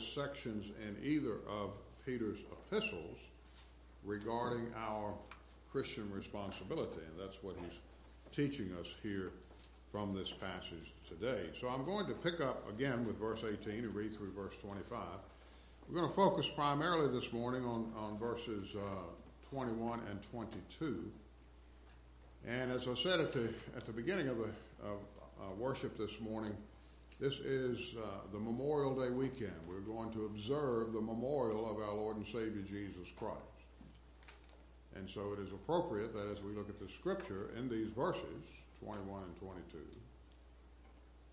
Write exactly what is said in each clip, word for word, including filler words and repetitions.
strongest sections in either of Peter's epistles regarding our Christian responsibility, and that's what he's teaching us here from this passage today. So I'm going to pick up again with verse eighteen and read through verse twenty-five. We're going to focus primarily this morning on, on verses uh, twenty-one and twenty-two. And as I said at the, at the beginning of the of, uh, worship this morning, this is uh, the Memorial Day weekend. We're going to observe the memorial of our Lord and Savior Jesus Christ. And so it is appropriate that as we look at the scripture in these verses, twenty-one and twenty-two,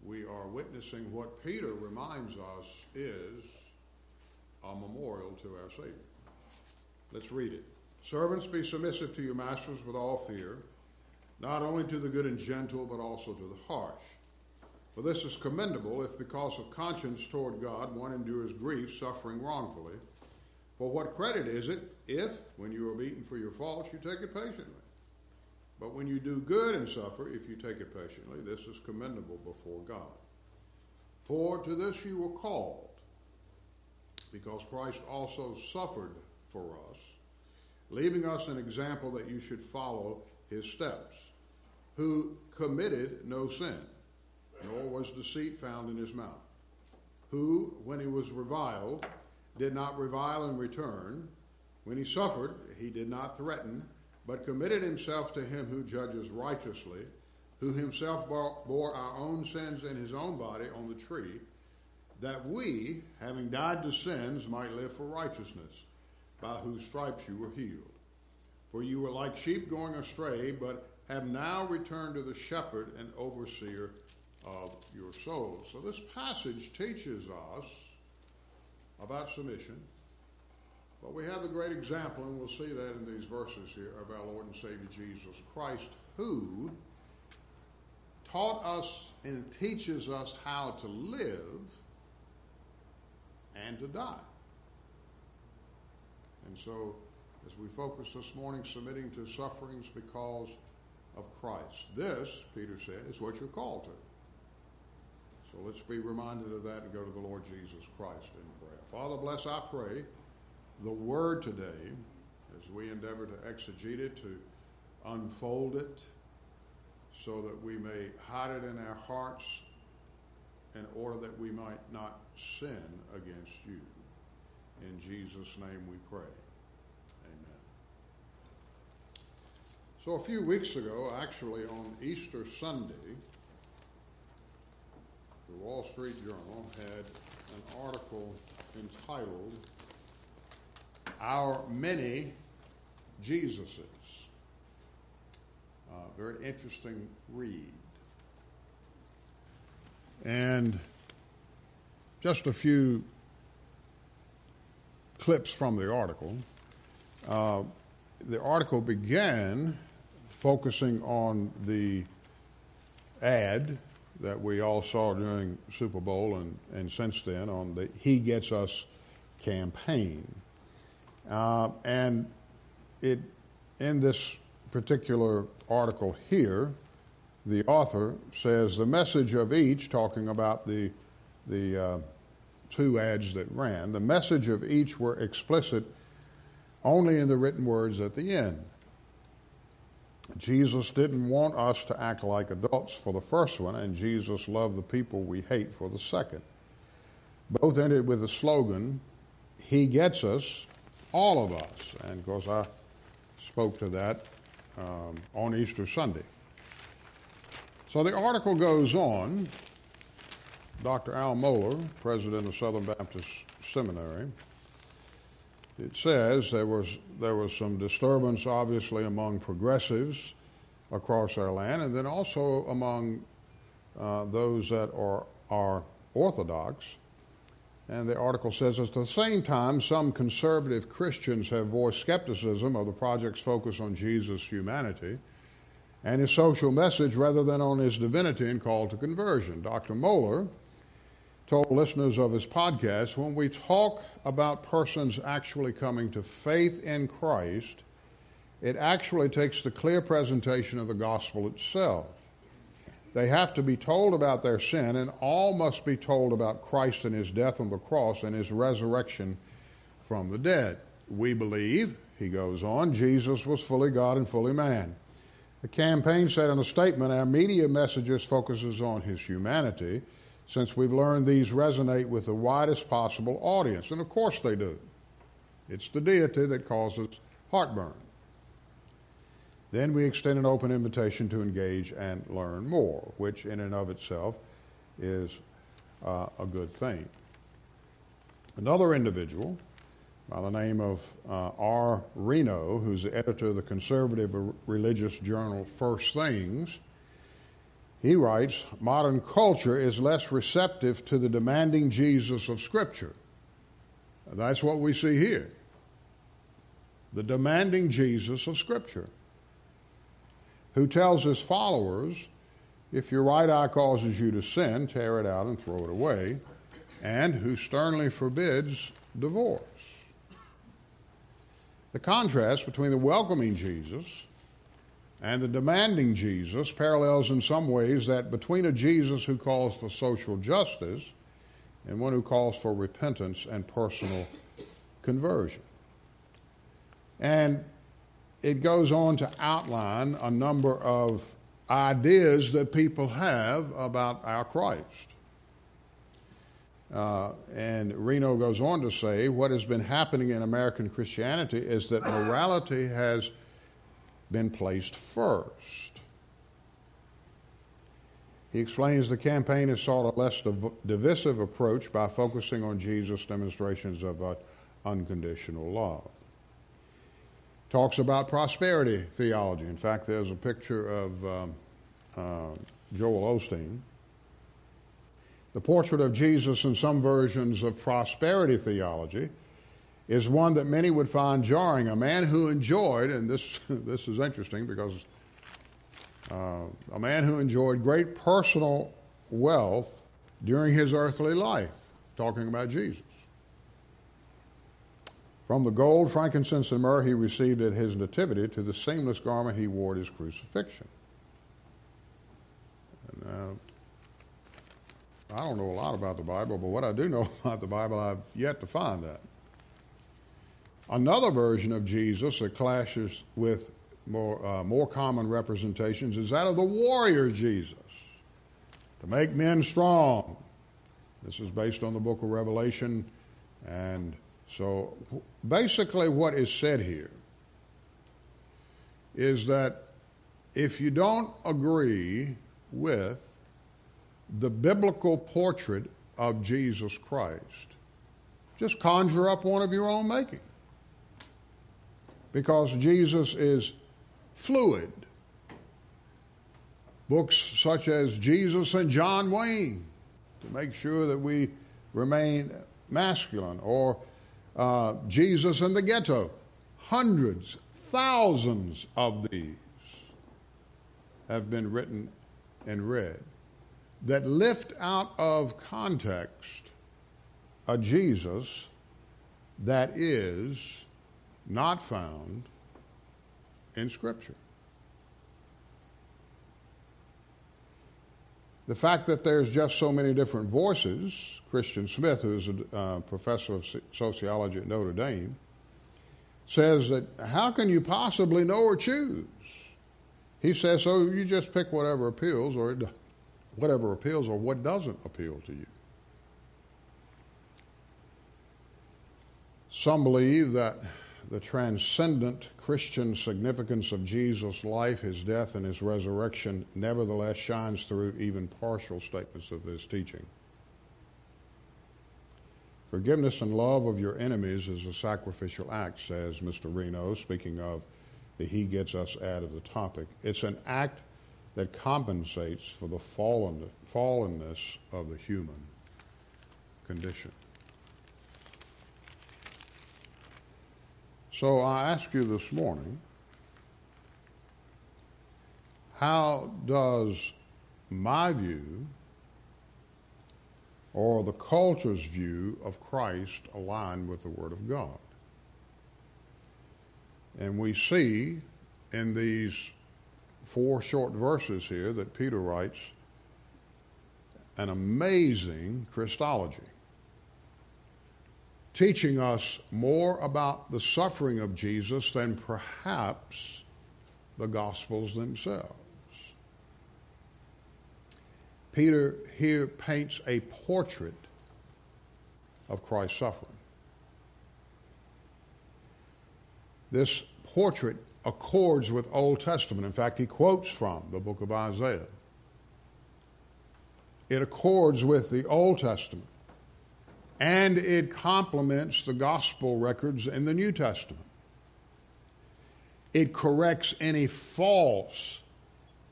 we are witnessing what Peter reminds us is a memorial to our Savior. Let's read it. Servants, be submissive to your masters with all fear, not only to the good and gentle, but also to the harsh. For this is commendable if because of conscience toward God one endures grief, suffering wrongfully. For what credit is it if, when you are beaten for your faults, you take it patiently? But when you do good and suffer, if you take it patiently, this is commendable before God. For to this you were called, because Christ also suffered for us, leaving us an example that you should follow his steps, who committed no sin, nor was deceit found in his mouth, who, when he was reviled, did not revile in return. When he suffered, he did not threaten, but committed himself to him who judges righteously, who himself bore our own sins in his own body on the tree, that we, having died to sins, might live for righteousness, by whose stripes you were healed. For you were like sheep going astray, but have now returned to the shepherd and overseer of your souls. So this passage teaches us about submission, but we have the great example, and we'll see that in these verses here, of our Lord and Savior Jesus Christ, who taught us and teaches us how to live and to die. And so, as we focus this morning, submitting to sufferings because of Christ. This, Peter said, is what you're called to. So let's be reminded of that and go to the Lord Jesus Christ in prayer. Father, bless, I pray, the word today as we endeavor to exegete it, to unfold it, so that we may hide it in our hearts in order that we might not sin against you. In Jesus' name we pray. Amen. So a few weeks ago, actually on Easter Sunday, the Wall Street Journal had an article entitled, Our Many Jesuses. Uh, very interesting read. And just a few clips from the article. Uh, the article began focusing on the ad that we all saw during Super Bowl and, and since then on the He Gets Us campaign. Uh, and it in this particular article here, the author says the message of each, talking about the, the uh, two ads that ran, the message of each were explicit only in the written words at the end. Jesus didn't want us to act like adults for the first one, and Jesus loved the people we hate for the second. Both ended with the slogan, He gets us, all of us. And of course, I spoke to that um, on Easter Sunday. So the article goes on. Doctor Al Mohler, president of Southern Baptist Seminary, it says there was, there was some disturbance, obviously, among progressives across our land, and then also among uh, those that are, are Orthodox. And the article says, at the same time, some conservative Christians have voiced skepticism of the project's focus on Jesus' humanity and his social message rather than on his divinity and call to conversion. Doctor Mohler told listeners of his podcast, when we talk about persons actually coming to faith in Christ, it actually takes the clear presentation of the gospel itself. They have to be told about their sin, and all must be told about Christ and his death on the cross and his resurrection from the dead. We believe, he goes on, Jesus was fully God and fully man. The campaign said in a statement, our media messages focuses on his humanity, since we've learned these resonate with the widest possible audience. And of course they do. It's the deity that causes heartburn. Then we extend an open invitation to engage and learn more, which in and of itself is uh, a good thing. Another individual by the name of uh, R. Reno, who's the editor of the conservative religious journal First Things, he writes, modern culture is less receptive to the demanding Jesus of Scripture. And that's what we see here. The demanding Jesus of Scripture, who tells his followers, if your right eye causes you to sin, tear it out and throw it away, and who sternly forbids divorce. The contrast between the welcoming Jesus and the demanding Jesus parallels in some ways that between a Jesus who calls for social justice and one who calls for repentance and personal conversion. And it goes on to outline a number of ideas that people have about our Christ. Uh, and Reno goes on to say, what has been happening in American Christianity is that morality has been placed first. He explains the campaign has sought a less div- divisive approach by focusing on Jesus' demonstrations of uh, unconditional love. Talks about prosperity theology. In fact, there's a picture of um, uh, Joel Osteen. The portrait of Jesus in some versions of prosperity theology is one that many would find jarring. A man who enjoyed, and this, this is interesting because uh, a man who enjoyed great personal wealth during his earthly life, talking about Jesus. From the gold, frankincense, and myrrh he received at his nativity to the seamless garment he wore at his crucifixion. And, uh, I don't know a lot about the Bible, but what I do know about the Bible, I've yet to find that. Another version of Jesus that clashes with more, uh, more common representations is that of the warrior Jesus, to make men strong. This is based on the book of Revelation. And so basically what is said here is that if you don't agree with the biblical portrait of Jesus Christ, just conjure up one of your own making. Because Jesus is fluid. Books such as Jesus and John Wayne, to make sure that we remain masculine, or Uh, Jesus in the Ghetto, hundreds, thousands of these have been written and read that lift out of context a Jesus that is not found in Scripture. The fact that there's just so many different voices, Christian Smith, who's a uh, professor of sociology at Notre Dame, says that how can you possibly know or choose? He says, so you just pick whatever appeals or it, whatever appeals or what doesn't appeal to you. Some believe that the transcendent Christian significance of Jesus' life, his death, and his resurrection nevertheless shines through even partial statements of this teaching. Forgiveness and love of your enemies is a sacrificial act, says Mister Reno, speaking of the He Gets Us ad of the topic. It's an act that compensates for the fallen, fallenness of the human condition. So I ask you this morning, how does my view or the culture's view of Christ align with the Word of God? And we see in these four short verses here that Peter writes an amazing Christology, teaching us more about the suffering of Jesus than perhaps the Gospels themselves. Peter here paints a portrait of Christ's suffering. This portrait accords with Old Testament. In fact, he quotes from the book of Isaiah. It accords with the Old Testament, and it complements the gospel records in the New Testament. It corrects any false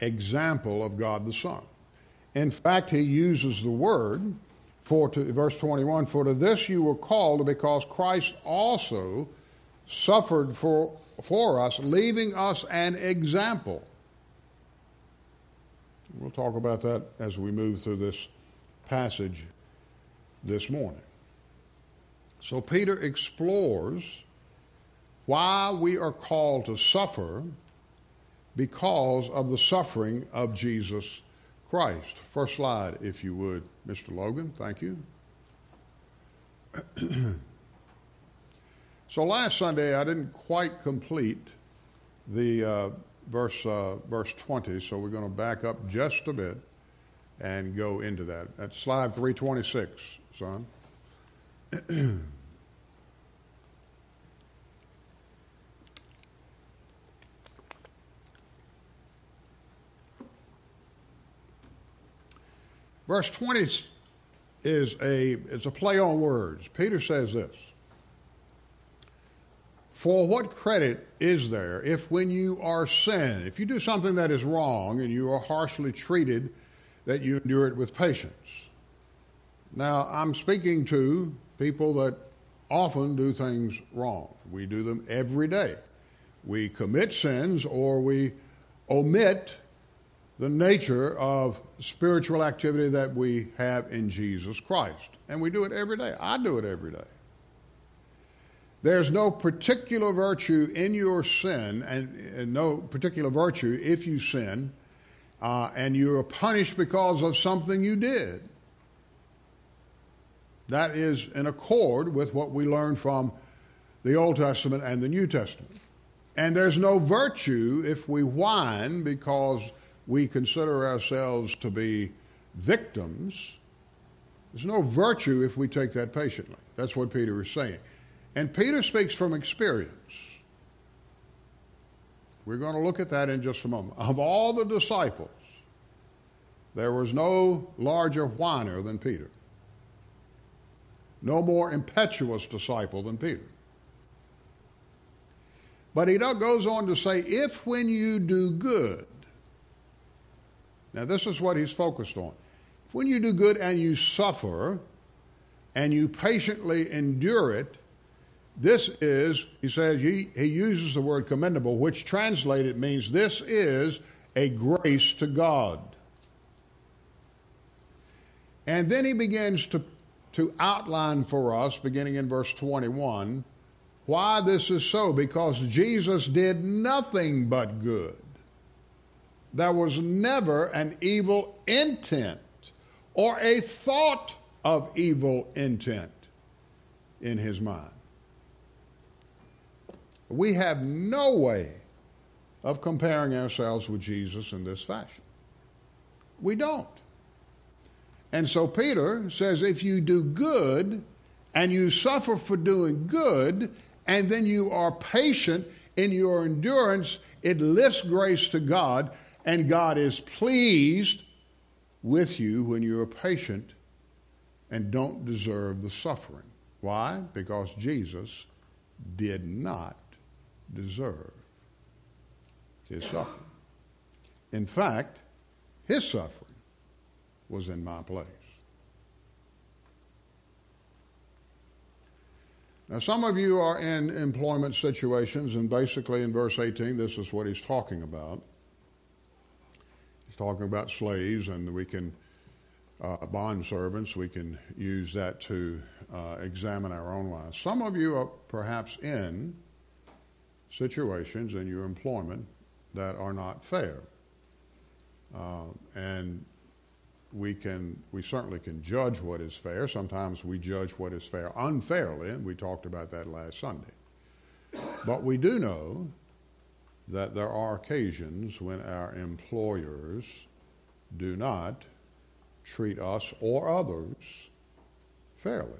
example of God the Son. In fact, he uses the word, for to, verse twenty-one, for to this you were called, because Christ also suffered for, for us, leaving us an example. We'll talk about that as we move through this passage this morning. So Peter explores why we are called to suffer because of the suffering of Jesus Christ. First slide, if you would, Mister Logan. Thank you. So last Sunday, I didn't quite complete the uh, verse, uh, verse twenty, so we're going to back up just a bit and go into that. That's slide three twenty-six, son. Verse twenty is a, it's a play on words. Peter says this: for what credit is there if when you are sinned, if you do something that is wrong and you are harshly treated, that you endure it with patience? Now, I'm speaking to people that often do things wrong. We do them every day. We commit sins, or we omit the nature of spiritual activity that we have in Jesus Christ. And we do it every day. I do it every day. There's no particular virtue in your sin, and, and no particular virtue if you sin, uh, and you're punished because of something you did. That is in accord with what we learn from the Old Testament and the New Testament. And there's no virtue if we whine because we consider ourselves to be victims. There's no virtue if we take that patiently. That's what Peter is saying. And Peter speaks from experience. We're going to look at that in just a moment. Of all the disciples, there was no larger whiner than Peter. No more impetuous disciple than Peter. But he goes on to say, if when you do good, now this is what he's focused on. If when you do good and you suffer and you patiently endure it, this is, he says, he, he uses the word commendable, which translated means this is a grace to God. And then he begins to to outline for us, beginning in verse twenty-one, why this is so. Because Jesus did nothing but good. There was never an evil intent or a thought of evil intent in his mind. We have no way of comparing ourselves with Jesus in this fashion. We don't. And so Peter says, if you do good and you suffer for doing good, and then you are patient in your endurance, it lifts grace to God, and God is pleased with you when you are patient and don't deserve the suffering. Why? Because Jesus did not deserve his suffering. In fact, his suffering was in my place. Now, some of you are in employment situations, and basically in verse eighteen, this is what he's talking about. He's talking about slaves, and we can, uh, bond servants, we can use that to uh, examine our own lives. Some of you are perhaps in situations in your employment that are not fair. Uh, and we can, we certainly can judge what is fair. Sometimes we judge what is fair unfairly, and we talked about that last Sunday. But we do know that there are occasions when our employers do not treat us or others fairly.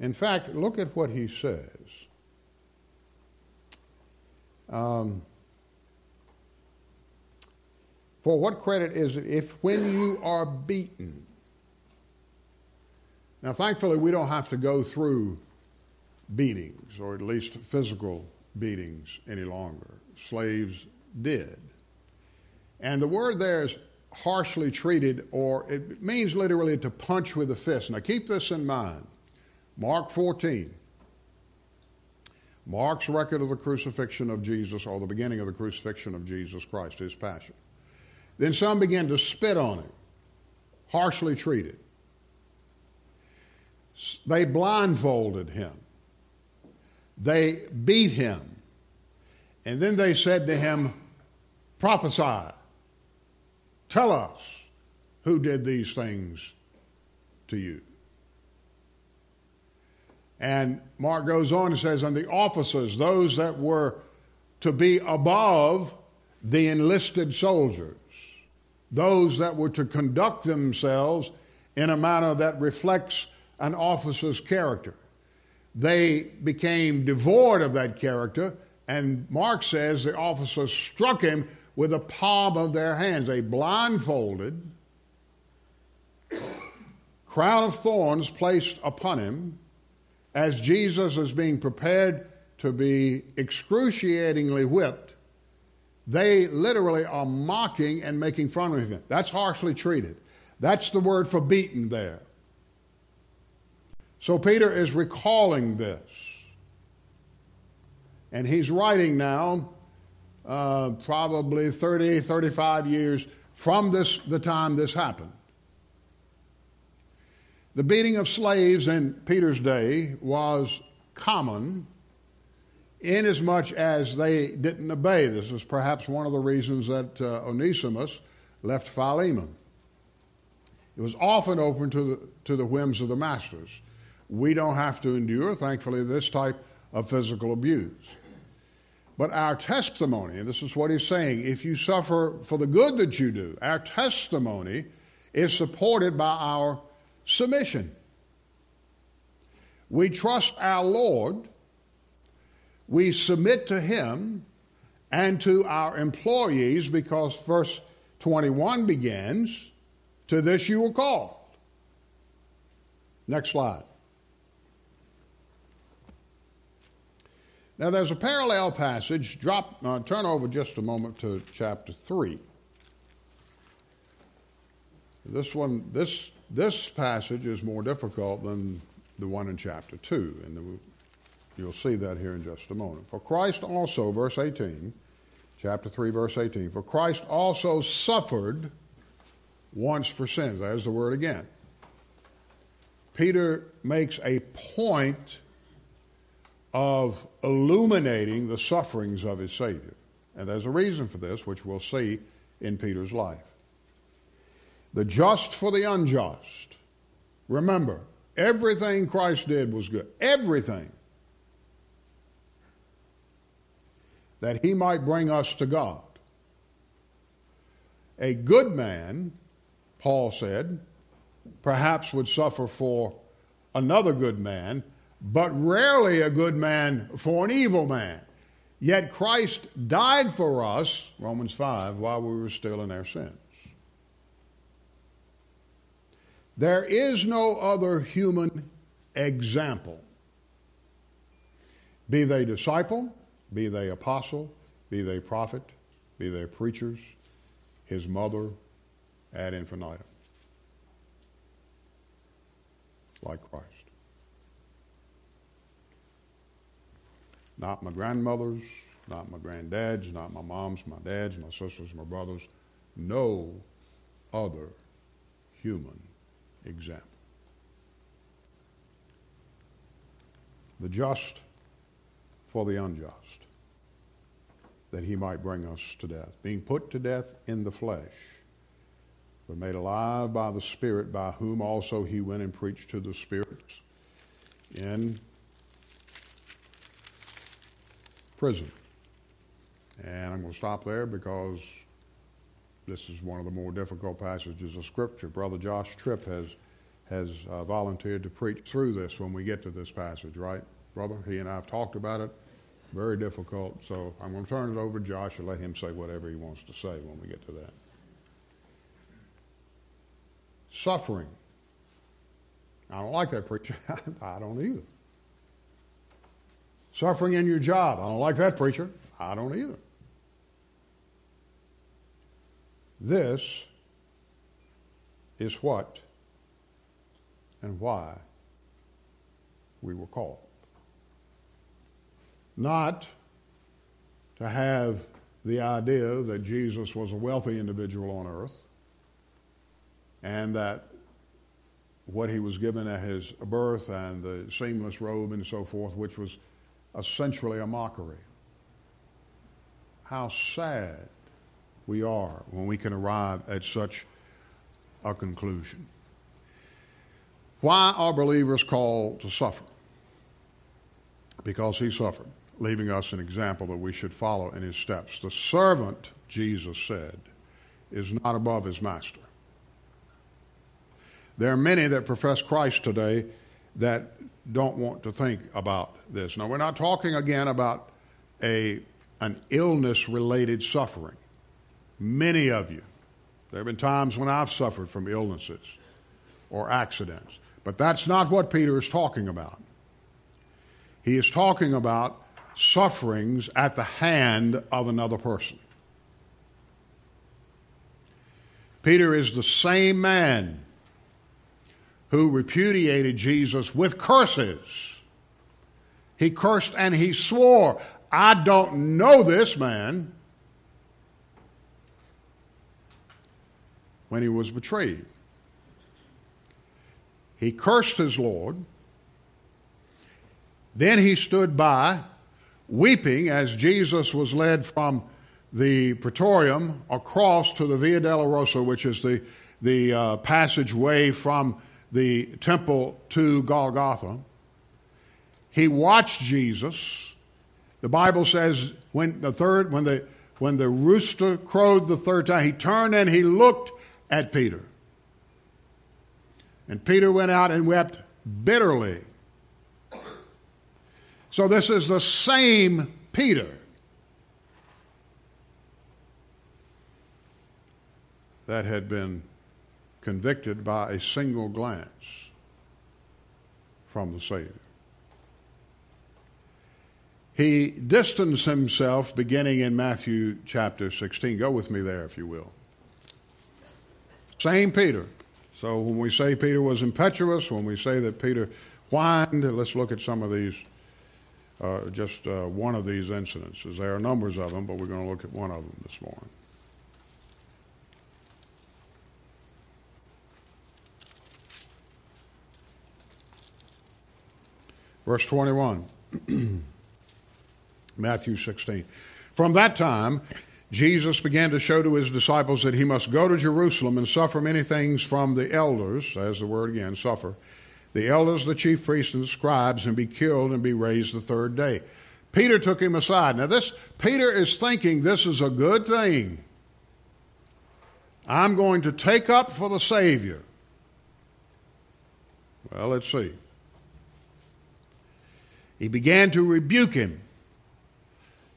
In fact, look at what he says. Um, For what credit is it if when you are beaten? Now, thankfully, we don't have to go through beatings, or at least physical beatings, any longer. Slaves did. And the word there is harshly treated, or it means literally to punch with a fist. Now, keep this in mind. Mark fourteen. Mark's record of the crucifixion of Jesus, or the beginning of the crucifixion of Jesus Christ, his passion. Then some began to spit on him, harshly treated. They blindfolded him. They beat him. And then they said to him, prophesy. Tell us who did these things to you. And Mark goes on and says, and the officers, those that were to be above the enlisted soldiers, those that were to conduct themselves in a manner that reflects an officer's character. They became devoid of that character, and Mark says the officers struck him with the palm of their hands, a blindfolded crown of thorns placed upon him as Jesus is being prepared to be excruciatingly whipped. They literally are mocking and making fun of him. That's harshly treated. That's the word for beaten there. So Peter is recalling this. And he's writing now uh, probably thirty, thirty-five years from this, the time this happened. The beating of slaves in Peter's day was common, inasmuch as they didn't obey. This is perhaps one of the reasons that uh, Onesimus left Philemon. It was often open to the, to the whims of the masters. We don't have to endure, thankfully, this type of physical abuse. But our testimony, and this is what he's saying, if you suffer for the good that you do, our testimony is supported by our submission. We trust our Lord. We submit to him and to our employees because verse twenty-one begins, to this you were called. Next slide. Now there's a parallel passage. Drop, uh, turn over just a moment to chapter three. This one, this, this passage is more difficult than the one in chapter two. And the, You'll see that here in just a moment. For Christ also, verse eighteen, chapter three, verse eighteen, for Christ also suffered once for sins. There's the word again. Peter makes a point of illuminating the sufferings of his Savior. And there's a reason for this, which we'll see in Peter's life. The just for the unjust. Remember, everything Christ did was good. Everything. That he might bring us to God. A good man, Paul said, perhaps would suffer for another good man, but rarely a good man for an evil man. Yet Christ died for us, Romans five, while we were still in our sins. There is no other human example, be they disciple, be they apostle, be they prophet, be they preachers, his mother, ad infinitum. Like Christ. Not my grandmothers, not my granddads, not my moms, my dads, my sisters, my brothers. No other human example. The just for the unjust. That he might bring us to death, being put to death in the flesh, were made alive by the Spirit, by whom also he went and preached to the spirits in prison. And I'm going to stop there because this is one of the more difficult passages of Scripture. Brother Josh Tripp has has uh, volunteered to preach through this when we get to this passage, right, brother? He and I have talked about it. Very difficult. So I'm going to turn it over to Josh and let him say whatever he wants to say when we get to that. Suffering. I don't like that preacher. I don't either. Suffering in your job. I don't like that preacher. I don't either. This is what and why we were called. Not to have the idea that Jesus was a wealthy individual on earth and that what he was given at his birth and the seamless robe and so forth, which was essentially a mockery. How sad we are when we can arrive at such a conclusion. Why are believers called to suffer? Because he suffered, leaving us an example that we should follow in his steps. The servant, Jesus said, is not above his master. There are many that profess Christ today that don't want to think about this. Now, we're not talking again about a an illness-related suffering. Many of you, there have been times when I've suffered from illnesses or accidents, but that's not what Peter is talking about. He is talking about sufferings at the hand of another person. Peter is the same man who repudiated Jesus with curses. He cursed and he swore, I don't know this man, when he was betrayed. He cursed his Lord. Then he stood by, weeping as Jesus was led from the Praetorium across to the Via della Rosa, which is the, the uh, passageway from the temple to Golgotha. He watched Jesus. The Bible says when the third, when the when the rooster crowed the third time, he turned and he looked at Peter. And Peter went out and wept bitterly. So this is the same Peter that had been convicted by a single glance from the Savior. He distanced himself beginning in Matthew chapter sixteen. Go with me there if you will. Same Peter. So when we say Peter was impetuous, when we say that Peter whined, let's look at some of these. Uh, just uh, one of these incidences. There are numbers of them, but we're going to look at one of them this morning. Verse twenty-one, Matthew sixteen. From that time, Jesus began to show to his disciples that he must go to Jerusalem and suffer many things from the elders, as the word again, suffer, the elders, the chief priests, and the scribes, and be killed and be raised the third day. Peter took him aside. Now this, Peter is thinking this is a good thing. I'm going to take up for the Savior. Well, let's see. He began to rebuke him.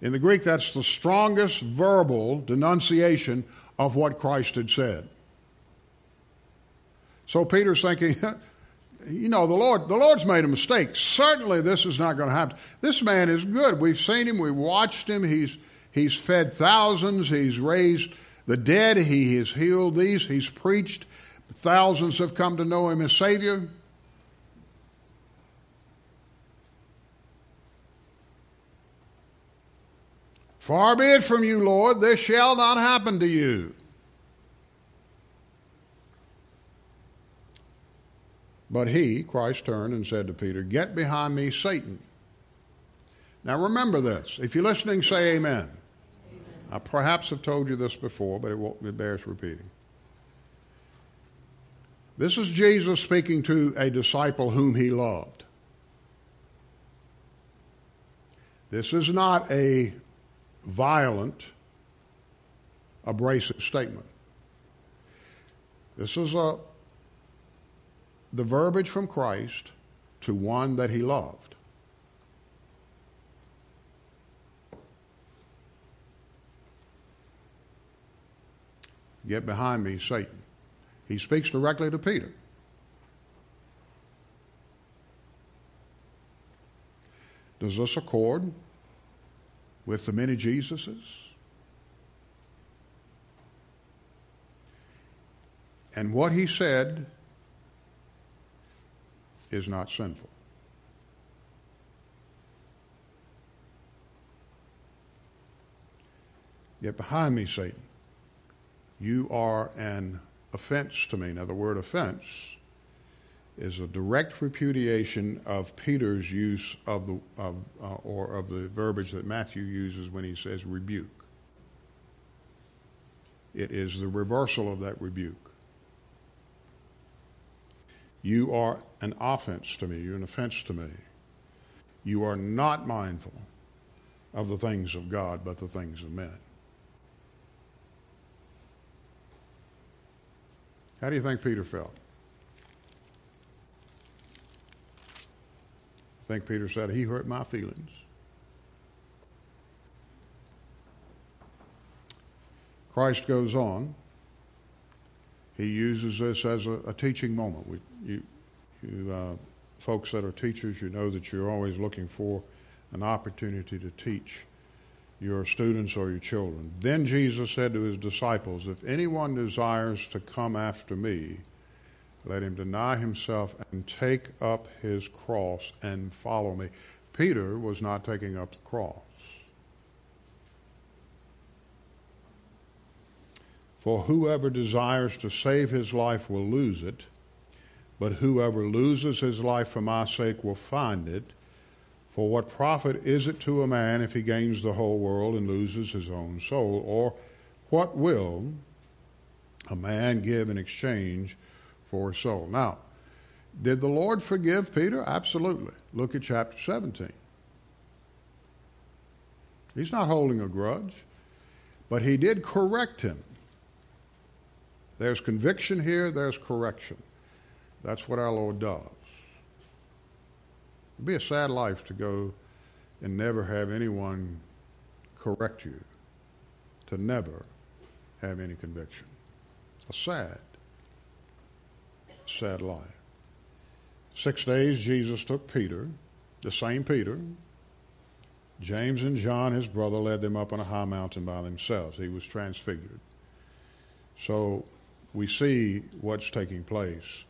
In the Greek, that's the strongest verbal denunciation of what Christ had said. So Peter's thinking, you know, the Lord, the Lord's made a mistake. Certainly this is not going to happen. This man is good. We've seen him. We've watched him. He's, he's fed thousands. He's raised the dead. He has healed these. He's preached. Thousands have come to know him as Savior. Far be it from you, Lord. This shall not happen to you. But he, Christ, turned and said to Peter, get behind me, Satan. Now remember this. If you're listening, say amen. Amen. I perhaps have told you this before, but it, won't, it bears repeating. This is Jesus speaking to a disciple whom he loved. This is not a violent, abrasive statement. This is a, the verbiage from Christ to one that he loved. Get behind me, Satan. He speaks directly to Peter. Does this accord with the many Jesuses? And what he said is not sinful. Get behind me, Satan. You are an offense to me. Now, the word offense is a direct repudiation of Peter's use of the of, uh, or of the verbiage that Matthew uses when he says rebuke. It is the reversal of that rebuke. You are an offense to me. You're an offense to me. You are not mindful of the things of God, but the things of men. How do you think Peter felt? I think Peter said, he hurt my feelings. Christ goes on. He uses this as a, a teaching moment. We, you you uh, folks that are teachers, you know that you're always looking for an opportunity to teach your students or your children. Then Jesus said to his disciples, if anyone desires to come after me, let him deny himself and take up his cross and follow me. Peter was not taking up the cross. For whoever desires to save his life will lose it, but whoever loses his life for my sake will find it. For what profit is it to a man if he gains the whole world and loses his own soul? Or what will a man give in exchange for his soul? Now, did the Lord forgive Peter? Absolutely. Look at chapter seventeen. He's not holding a grudge, but he did correct him. There's conviction here, there's correction. That's what our Lord does. It'd be a sad life to go and never have anyone correct you, to never have any conviction. A sad, sad life. Six days Jesus took Peter, the same Peter. James and John, his brother, led them up on a high mountain by themselves. He was transfigured. So we see what's taking place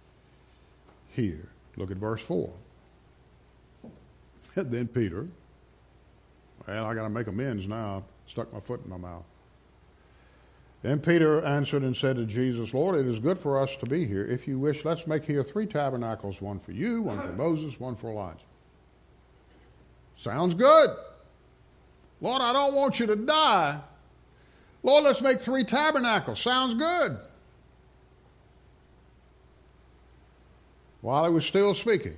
here. Look at verse four. Then Peter, well, I got to make amends now. I've stuck my foot in my mouth. Then Peter answered and said to Jesus, Lord, it is good for us to be here. If you wish, let's make here three tabernacles, one for you, one for Moses, one for Elijah. Sounds good. Lord, I don't want you to die. Lord, let's make three tabernacles. Sounds good. While he was still speaking,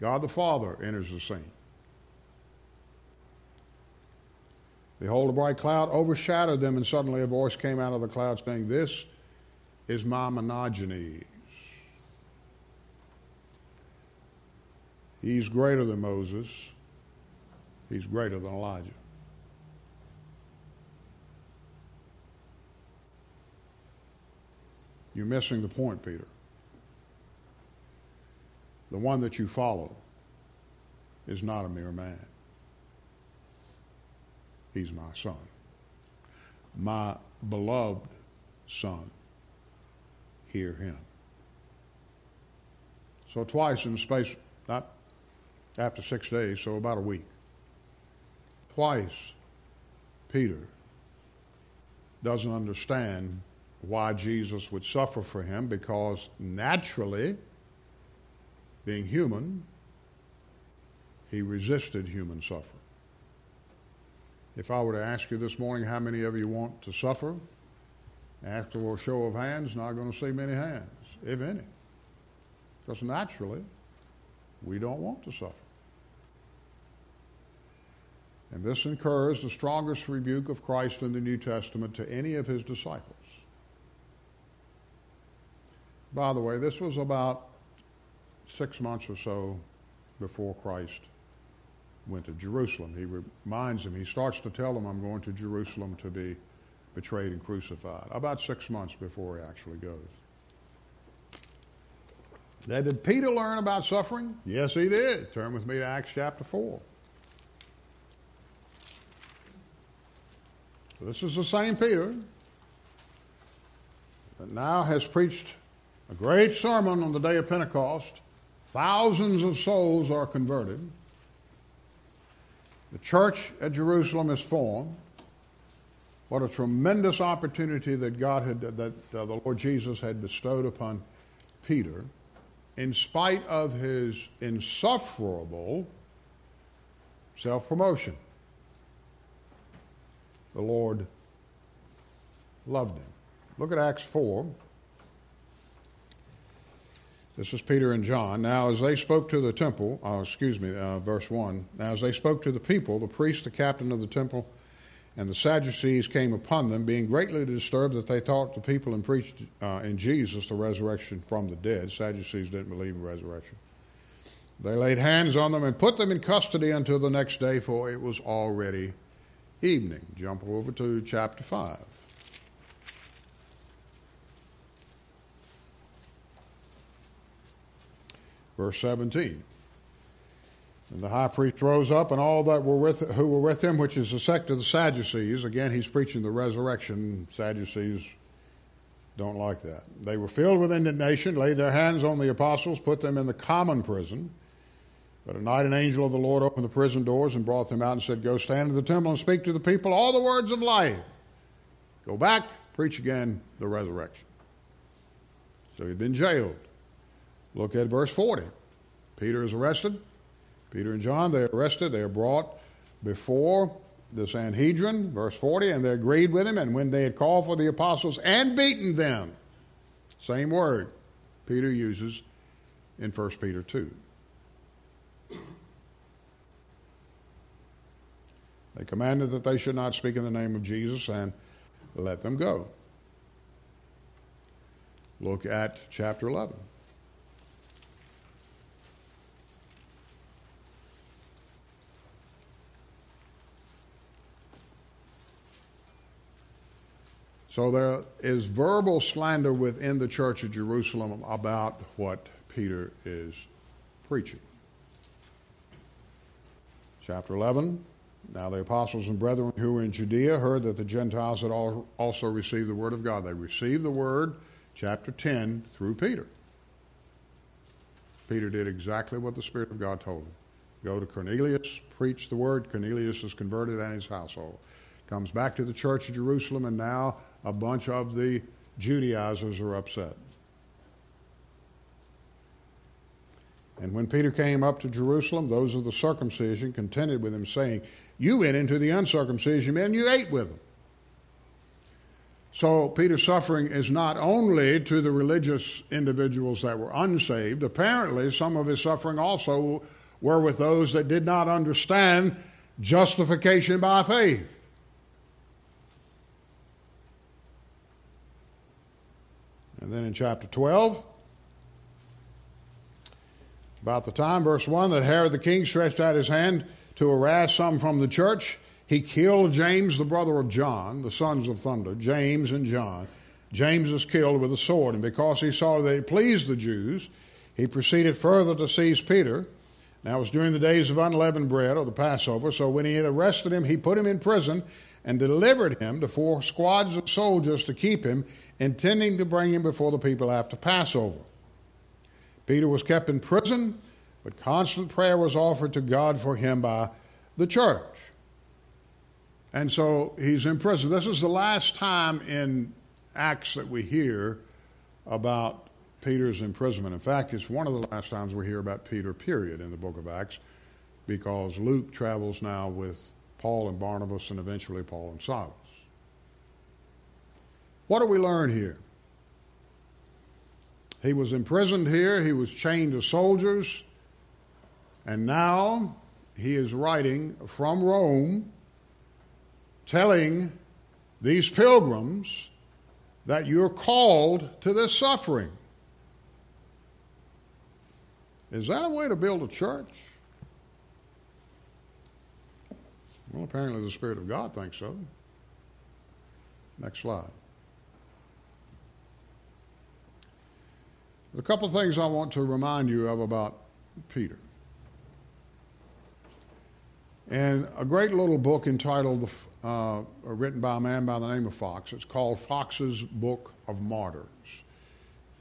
God the Father enters the scene. Behold, a bright cloud overshadowed them, and suddenly a voice came out of the cloud saying, this is my monogenes. He's greater than Moses. He's greater than Elijah. You're missing the point, Peter. The one that you follow is not a mere man. He's my son, my beloved son. Hear him. So twice in the space, not after six days, so about a week, twice Peter doesn't understand why Jesus would suffer for him, because naturally, being human, he resisted human suffering. If I were to ask you this morning how many of you want to suffer, after a show of hands, not going to see many hands. if any. Because naturally, we don't want to suffer. And this incurs the strongest rebuke of Christ in the New Testament to any of his disciples. By the way, this was about six months or so before Christ went to Jerusalem. He reminds them, he starts to tell them, I'm going to Jerusalem to be betrayed and crucified, about six months before he actually goes. Now, did Peter learn about suffering? Yes, he did. Turn with me to Acts chapter four. This is the same Peter that now has preached a great sermon on the day of Pentecost. Thousands of souls are converted. The church at Jerusalem is formed. What a tremendous opportunity that God had, that uh, the Lord Jesus had bestowed upon Peter, in spite of his insufferable self-promotion. The Lord loved him. Look at Acts four. This is Peter and John. Now, as they spoke to the temple, uh, excuse me, uh, verse one. Now, as they spoke to the people, the priest, the captain of the temple, and the Sadducees came upon them, being greatly disturbed that they taught the people and preached uh, in Jesus the resurrection from the dead. Sadducees didn't believe in resurrection. They laid hands on them and put them in custody until the next day, for it was already evening. Jump over to chapter five. Verse seventeen. And the high priest rose up, and all that were with who were with him, which is the sect of the Sadducees. Again, he's preaching the resurrection. Sadducees don't like that. They were filled with indignation, laid their hands on the apostles, put them in the common prison. But at night an angel of the Lord opened the prison doors and brought them out and said, Go stand in the temple and speak to the people all the words of life. Go back, preach again the resurrection. So he'd been jailed. Look at verse forty. Peter is arrested. Peter and John, they're arrested. They're brought before the Sanhedrin, verse forty, and they agreed with him. And when they had called for the apostles and beaten them, same word Peter uses in First Peter two. They commanded that they should not speak in the name of Jesus and let them go. Look at chapter eleven. So there is verbal slander within the church of Jerusalem about what Peter is preaching. Chapter eleven. Now the apostles and brethren who were in Judea heard that the Gentiles had also received the word of God. They received the word, chapter ten, through Peter. Peter did exactly what the Spirit of God told him. Go to Cornelius, preach the word. Cornelius is converted and his household. Comes back to the church of Jerusalem, and now a bunch of the Judaizers are upset. And when Peter came up to Jerusalem, those of the circumcision contended with him, saying, You went into the uncircumcision men, you ate with them. So Peter's suffering is not only to the religious individuals that were unsaved. Apparently, some of his suffering also were with those that did not understand justification by faith. And then in chapter twelve, about the time, verse one, that Herod the king stretched out his hand to harass some from the church, he killed James, the brother of John, the sons of thunder, James and John. James was killed with a sword, and because he saw that it pleased the Jews, he proceeded further to seize Peter. Now it was during the days of unleavened bread, or the Passover, so when he had arrested him, he put him in prison and delivered him to four squads of soldiers to keep him, intending to bring him before the people after Passover. Peter was kept in prison, but constant prayer was offered to God for him by the church. And so he's in prison. This is the last time in Acts that we hear about Peter's imprisonment. In fact, it's one of the last times we hear about Peter, period, in the book of Acts, because Luke travels now with Paul and Barnabas and eventually Paul and Silas. What do we learn here? He was imprisoned here. He was chained to soldiers. And now he is writing from Rome, telling these pilgrims that you're called to this suffering. Is that a way to build a church? Well, apparently the Spirit of God thinks so. Next slide. There's a couple of things I want to remind you of about Peter. And a great little book entitled, uh, written by a man by the name of Fox. It's called Fox's Book of Martyrs.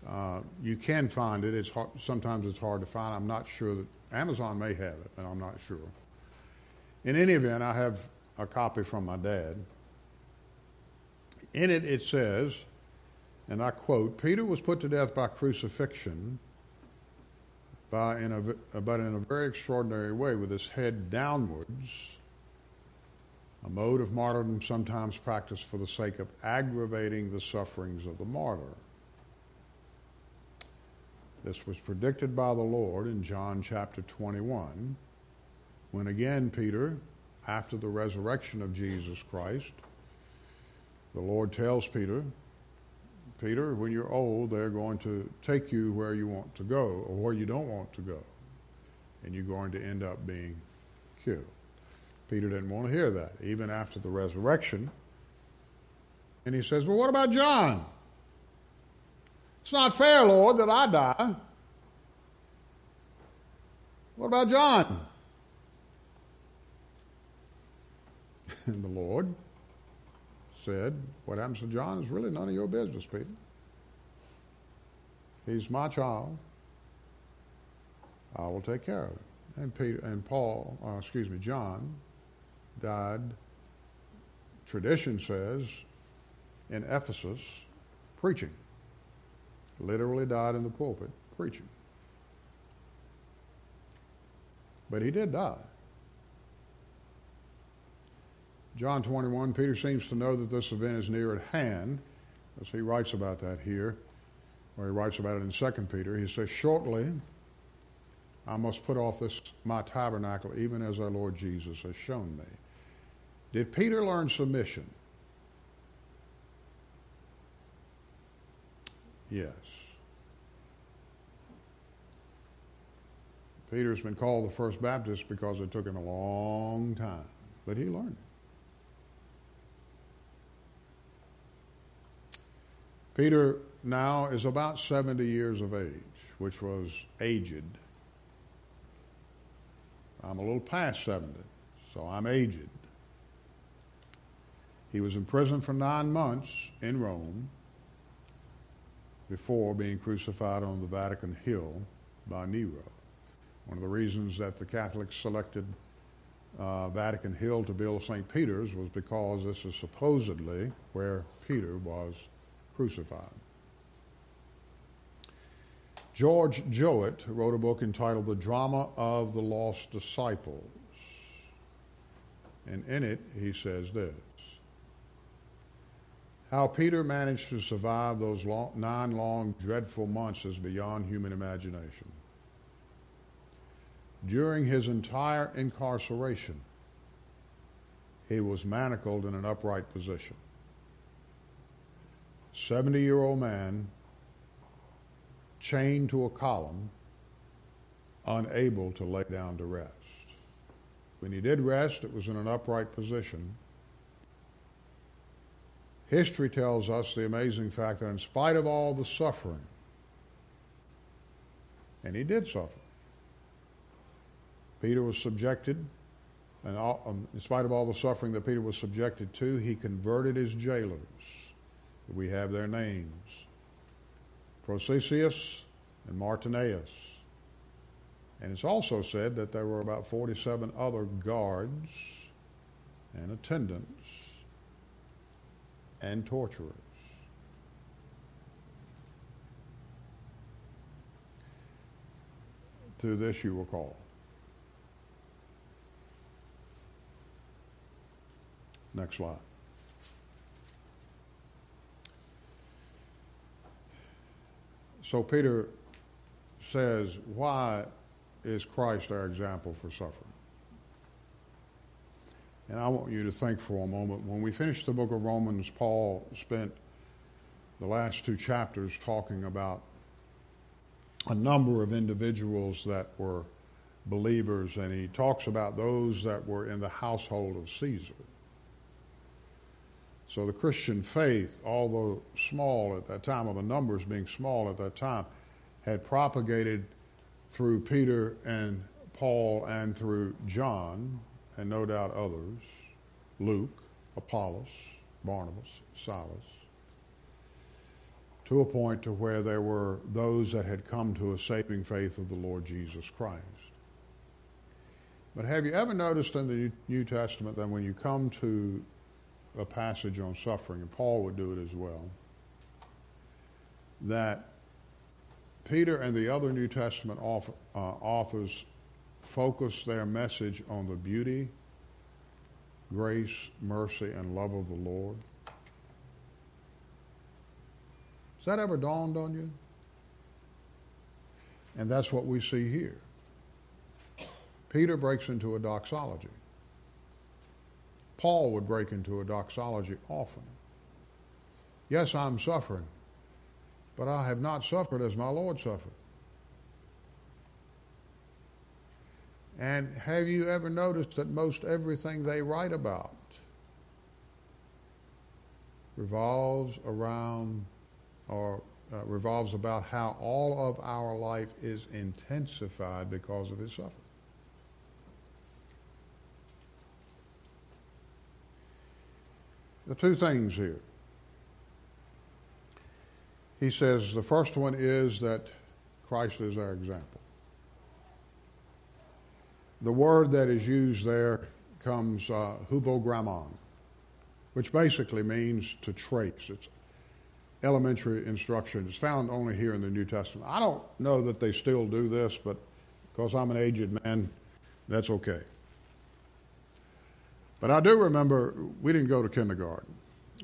Uh, you can find it. It's hard, sometimes it's hard to find. I'm not sure that Amazon may have it, and I'm not sure. In any event, I have a copy from my dad. In it, it says, and I quote, "Peter was put to death by crucifixion, by in a, but in a very extraordinary way, with his head downwards, a mode of martyrdom sometimes practiced for the sake of aggravating the sufferings of the martyr. This was predicted by the Lord in John chapter twenty-one, when again Peter, after the resurrection of Jesus Christ, the Lord tells Peter, Peter, when you're old, they're going to take you where you want to go or where you don't want to go, and you're going to end up being killed." Peter didn't want to hear that, even after the resurrection. And he says, "Well, what about John? It's not fair, Lord, that I die. What about John?" And the Lord said, "What happens to John is really none of your business, Peter. He's my child. I will take care of him." And Peter and Paul, uh, excuse me, John, died. Tradition says in Ephesus, preaching. Literally died in the pulpit preaching. But he did die. John twenty-one, Peter seems to know that this event is near at hand, as he writes about that here, or he writes about it in Second Peter. He says, "Shortly I must put off this my tabernacle, even as our Lord Jesus has shown me." Did Peter learn submission? Yes. Peter's been called the first Baptist because it took him a long time, but he learned it. Peter now is about seventy years of age, which was aged. I'm a little past seventy, so I'm aged. He was in prison for nine months in Rome before being crucified on the Vatican Hill by Nero. One of the reasons that the Catholics selected uh, Vatican Hill to build Saint Peter's was because this is supposedly where Peter was crucified. George Jowett wrote a book entitled The Drama of the Lost Disciples. And in it, he says this: "How Peter managed to survive those long, nine long, dreadful months is beyond human imagination. During his entire incarceration, he was manacled in an upright position. seventy-year-old man chained to a column, unable to lay down to rest. When he did rest, it was in an upright position. History tells us the amazing fact that in spite of all the suffering," and he did suffer, Peter was subjected, and all, um, in spite of all the suffering that Peter was subjected to, he converted his jailers. We have their names, Procesius and Martinaeus. And it's also said that there were about forty-seven other guards and attendants and torturers. To this you were called. Next slide. So Peter says, why is Christ our example for suffering? And I want you to think for a moment. When we finished the book of Romans, Paul spent the last two chapters talking about a number of individuals that were believers, and he talks about those that were in the household of Caesar. So the Christian faith, although small at that time, or the numbers being small at that time, had propagated through Peter and Paul and through John, and no doubt others, Luke, Apollos, Barnabas, Silas, to a point to where there were those that had come to a saving faith of the Lord Jesus Christ. But have you ever noticed in the New Testament that when you come to a passage on suffering, and Paul would do it as well, that Peter and the other New Testament author, uh, authors focus their message on the beauty, grace, mercy, and love of the Lord? Has that ever dawned on you? And that's what we see here. Peter breaks into a doxology. Paul would break into a doxology often. Yes, I'm suffering, but I have not suffered as my Lord suffered. And have you ever noticed that most everything they write about revolves around or uh, revolves about how all of our life is intensified because of his suffering? The two things here. He says the first one is that Christ is our example. The word that is used there comes uh, hubogrammon, which basically means to trace. It's elementary instruction. It's found only here in the New Testament. I don't know that they still do this, but because I'm an aged man, that's okay. But I do remember we didn't go to kindergarten.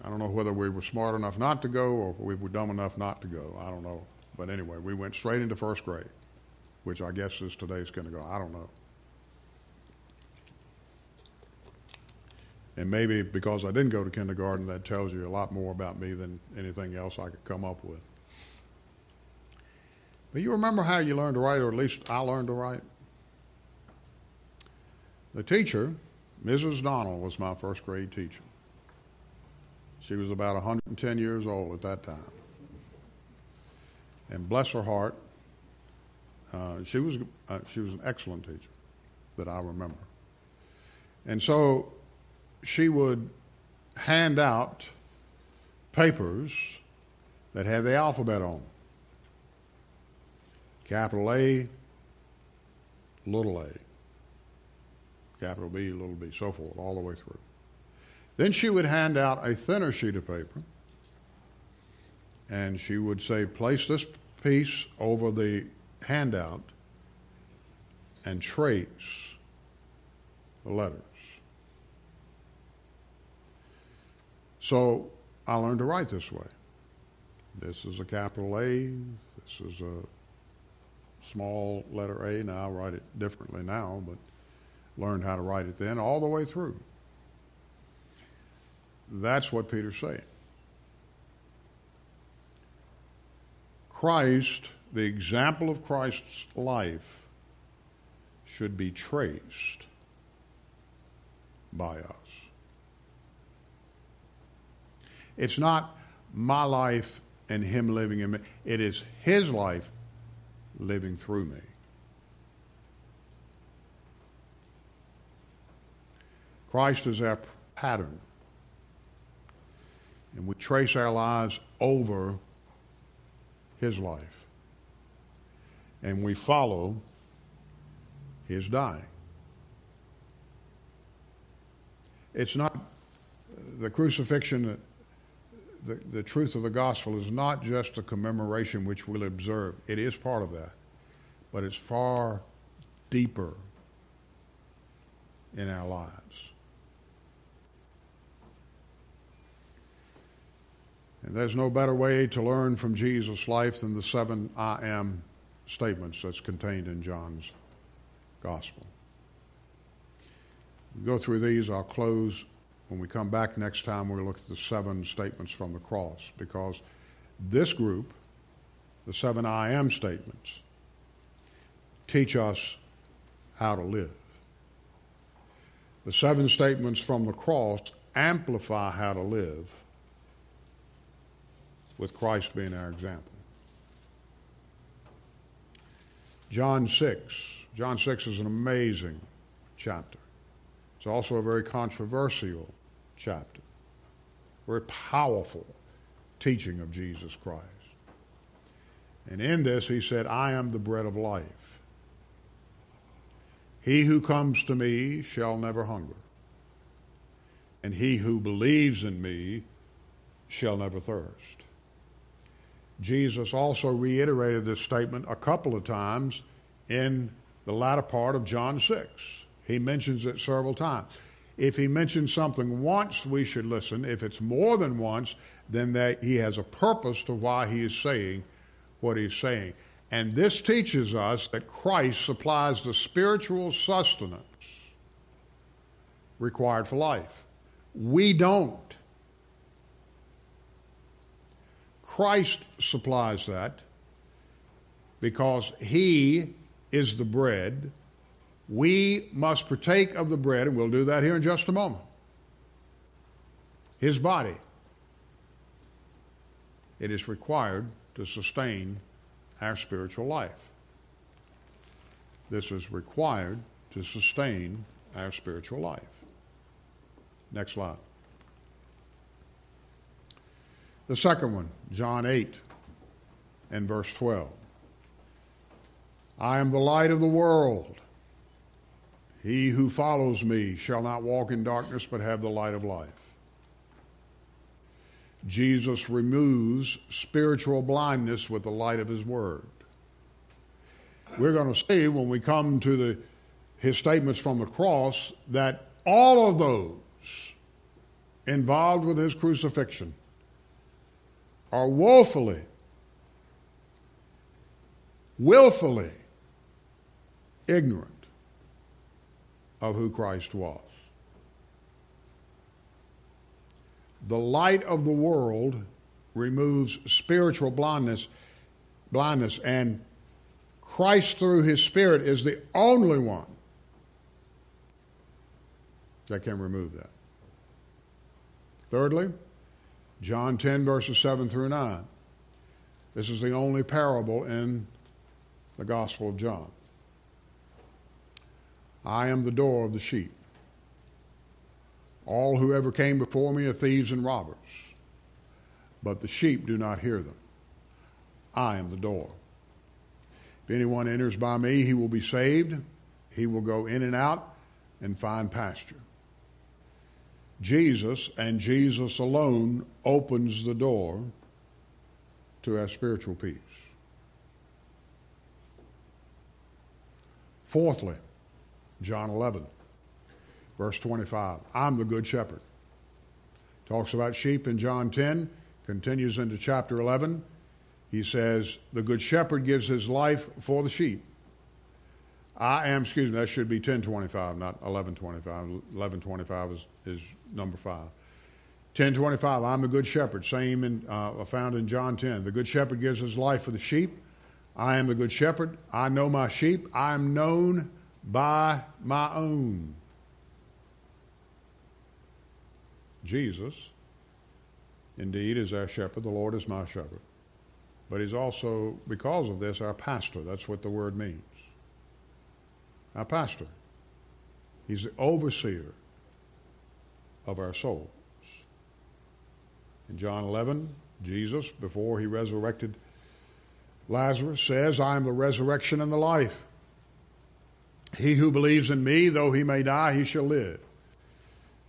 I don't know whether we were smart enough not to go or we were dumb enough not to go. I don't know. But anyway, we went straight into first grade, which I guess is today's kindergarten. I don't know. And maybe because I didn't go to kindergarten, that tells you a lot more about me than anything else I could come up with. But you remember how you learned to write, or at least I learned to write? The teacher, Missus Donnell, was my first grade teacher. She was about one hundred ten years old at that time. And bless her heart, uh, she was, uh, she was an excellent teacher that I remember. And so she would hand out papers that had the alphabet on them. Capital A, little a, capital B, little b, so forth, all the way through. Then she would hand out a thinner sheet of paper, and she would say, place this piece over the handout and trace the letters. So I learned to write this way. This is a capital A, this is a small letter a. Now I write it differently now, but learned how to write it then, all the way through. That's what Peter's saying. Christ, the example of Christ's life, should be traced by us. It's not my life and him living in me. It is his life living through me. Christ is our pattern. And we trace our lives over his life. And we follow his dying. It's not the crucifixion, the, the truth of the gospel is not just a commemoration which we'll observe. It is part of that. But it's far deeper in our lives. And there's no better way to learn from Jesus' life than the seven I am statements that's contained in John's gospel. We'll go through these. I'll close. When we come back next time, we'll look at the seven statements from the cross, because this group, the seven I am statements, teach us how to live. The seven statements from the cross amplify how to live, with Christ being our example. John six. John six is an amazing chapter. It's also a very controversial chapter. Very powerful teaching of Jesus Christ. And in this he said, I am the bread of life. He who comes to me shall never hunger. And he who believes in me shall never thirst. Jesus also reiterated this statement a couple of times in the latter part of John six. He mentions it several times. If he mentions something once, we should listen. If it's more than once, then that he has a purpose to why he is saying what he's saying. And this teaches us that Christ supplies the spiritual sustenance required for life. We don't. Christ supplies that, because he is the bread. We must partake of the bread, and we'll do that here in just a moment. His body. It is required to sustain our spiritual life. This is required to sustain our spiritual life. Next slide. The second one, John eight and verse twelve. I am the light of the world. He who follows me shall not walk in darkness, but have the light of life. Jesus removes spiritual blindness with the light of his word. We're going to see when we come to the, his statements from the cross, that all of those involved with his crucifixion are woefully, willfully ignorant of who Christ was. The light of the world removes spiritual blindness, blindness, and Christ through his Spirit is the only one that can remove that. Thirdly, John ten, verses seven through nine. This is the only parable in the Gospel of John. I am the door of the sheep. All who ever came before me are thieves and robbers, but the sheep do not hear them. I am the door. If anyone enters by me, he will be saved. He will go in and out and find pasture. Jesus, and Jesus alone, opens the door to our spiritual peace. Fourthly, John eleven, verse twenty-five. I'm the good shepherd. Talks about sheep in John ten, continues into chapter eleven. He says, the good shepherd gives his life for the sheep. I am, excuse me, that should be ten twenty-five, not eleven twenty-five. eleven twenty-five is, is number five. ten twenty-five, I'm the good shepherd, same in, uh, found in John ten. The good shepherd gives his life for the sheep. I am the good shepherd. I know my sheep. I am known by my own. Jesus, indeed, is our shepherd. The Lord is my shepherd. But he's also, because of this, our pastor. That's what the word means. Our pastor. He's the overseer of our souls. In John eleven, Jesus, before he resurrected Lazarus, says, I am the resurrection and the life. He who believes in me, though he may die, he shall live.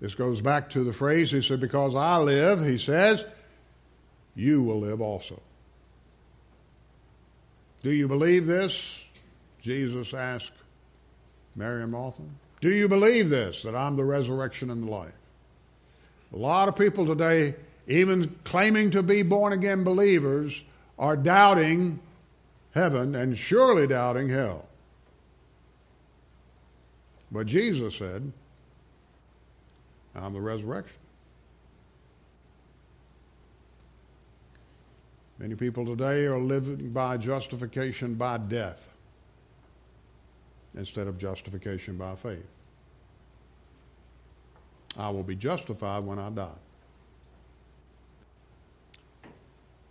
This goes back to the phrase, he said, because I live, he says, you will live also. Do you believe this? Jesus asked Mary and Martha, do you believe this, that I'm the resurrection and the life? A lot of people today even claiming to be born-again believers, are doubting heaven and surely doubting hell. But Jesus said, I'm the resurrection. Many people today are living by justification by death instead of justification by faith. I will be justified when I die.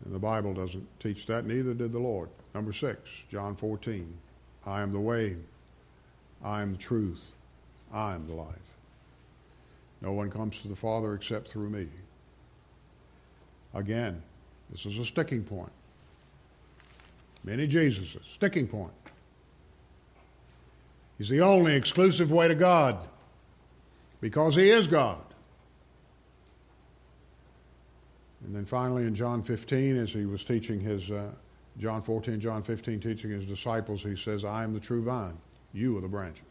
And the Bible doesn't teach that, neither did the Lord. Number six, John fourteen. I am the way, I am the truth, I am the life. No one comes to the Father except through me. Again, this is a sticking point. Many Jesuses, sticking point. He's the only exclusive way to God because he is God. And then finally in John fifteen, as he was teaching his, uh, John fourteen, John fifteen, teaching his disciples, he says, I am the true vine, you are the branches.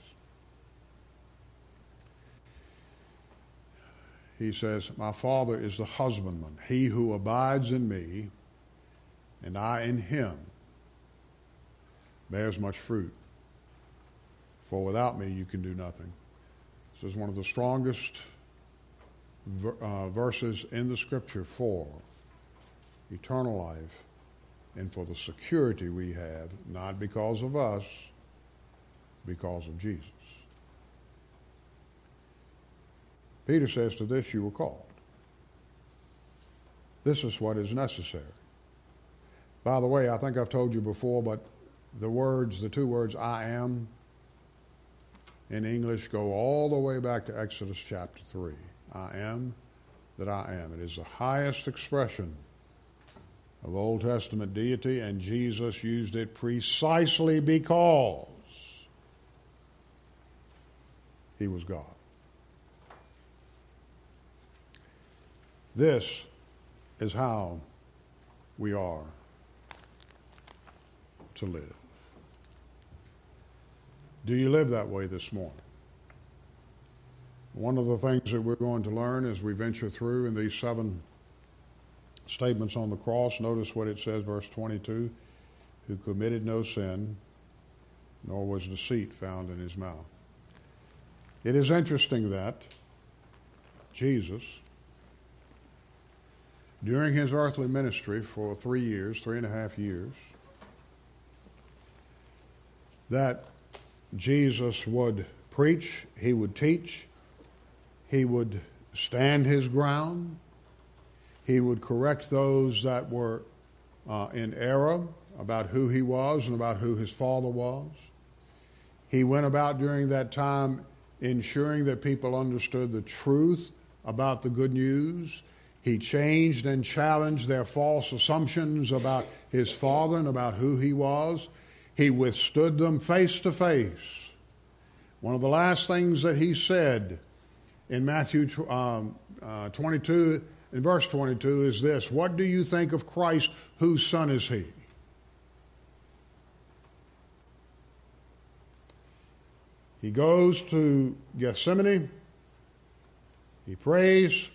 He says, my Father is the husbandman, he who abides in me, and I in him, bears much fruit. For without me you can do nothing. This is one of the strongest ver uh, verses in the Scripture for eternal life and for the security we have, not because of us, because of Jesus. Peter says, to this you were called. This is what is necessary. By the way, I think I've told you before, but the words, the two words, I am, in English go all the way back to Exodus chapter three. I am that I am. It is the highest expression of Old Testament deity, and Jesus used it precisely because he was God. This is how we are to live. Do you live that way this morning? One of the things that we're going to learn as we venture through in these seven statements on the cross, notice what it says, verse twenty-two, who committed no sin, nor was deceit found in his mouth. It is interesting that Jesus, during his earthly ministry for three years, three and a half years, that Jesus would preach, he would teach, he would stand his ground, he would correct those that were uh, in error about who he was and about who his Father was. He went about during that time ensuring that people understood the truth about the good news. He changed and challenged their false assumptions about his Father and about who he was. He withstood them face to face. One of the last things that he said in Matthew um, uh, twenty-two, in verse twenty-two, is this: what do you think of Christ? Whose son is he? He goes to Gethsemane. He prays.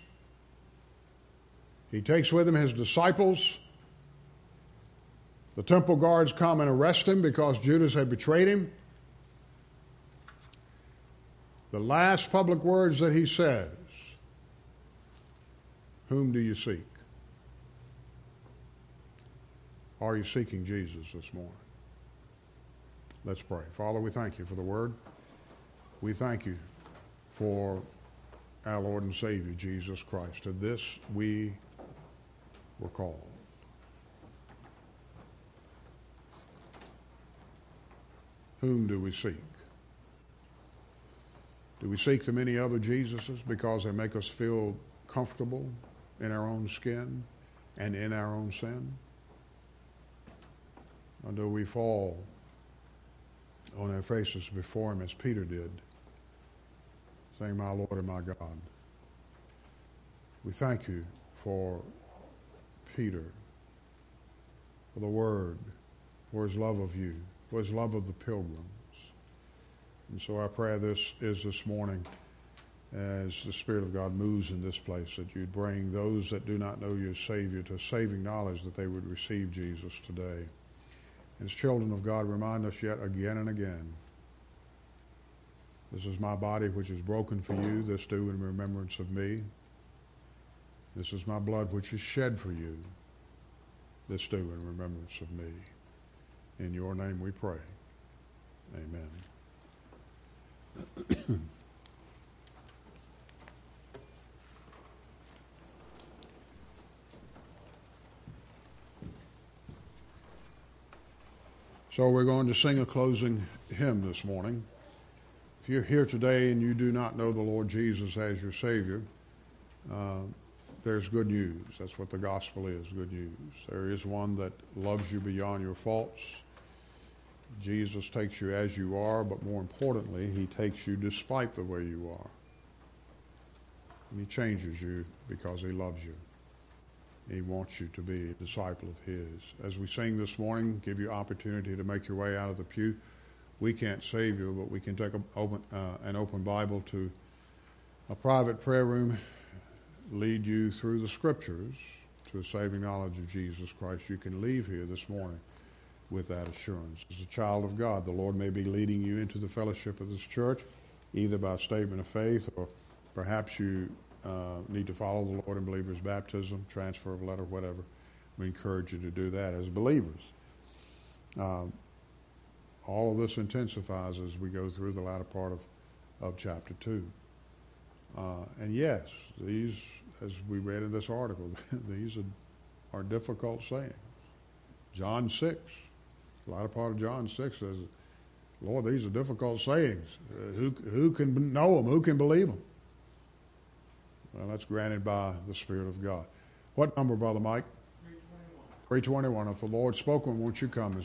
He takes with him his disciples. The temple guards come and arrest him because Judas had betrayed him. The last public words that he says, whom do you seek? Are you seeking Jesus this morning? Let's pray. Father, we thank you for the word. We thank you for our Lord and Savior, Jesus Christ. To this we were called. Whom do we seek? Do we seek the many other Jesuses because they make us feel comfortable in our own skin and in our own sin? Or do we fall on our faces before him as Peter did, saying, my Lord and my God? We thank you for Peter, for the word, for his love of you, for his love of the pilgrims. And so our prayer this is this morning as the Spirit of God moves in this place, that you'd bring those that do not know you as Savior to saving knowledge, that they would receive Jesus today. As children of God, remind us yet again and again, this is my body which is broken for you, this do in remembrance of me. This is my blood which is shed for you, this do in remembrance of me. In your name we pray. Amen. So we're going to sing a closing hymn this morning. If you're here today and you do not know the Lord Jesus as your Savior, uh, there's good news. That's what the gospel is, good news. There is one that loves you beyond your faults. Jesus takes you as you are, but more importantly, he takes you despite the way you are. And he changes you because he loves you. He wants you to be a disciple of his. As we sing this morning, give you opportunity to make your way out of the pew. We can't save you, but we can take a open, uh, an open Bible to a private prayer room, lead you through the Scriptures to a saving knowledge of Jesus Christ. You can leave here this morning with that assurance. As a child of God, the Lord may be leading you into the fellowship of this church, either by statement of faith, or perhaps you Uh, need to follow the Lord in believers' baptism, transfer of letter, whatever. We encourage you to do that as believers. Uh, all of this intensifies as we go through the latter part of, of chapter two. Uh, and yes, these, as we read in this article, these are, are difficult sayings. John six, the latter part of John six says, Lord, these are difficult sayings. Uh, who, who can know them? Who can believe them? Well, that's granted by the Spirit of God. What number, Brother Mike? three twenty-one. three twenty-one. If the Lord spoke, won't you come?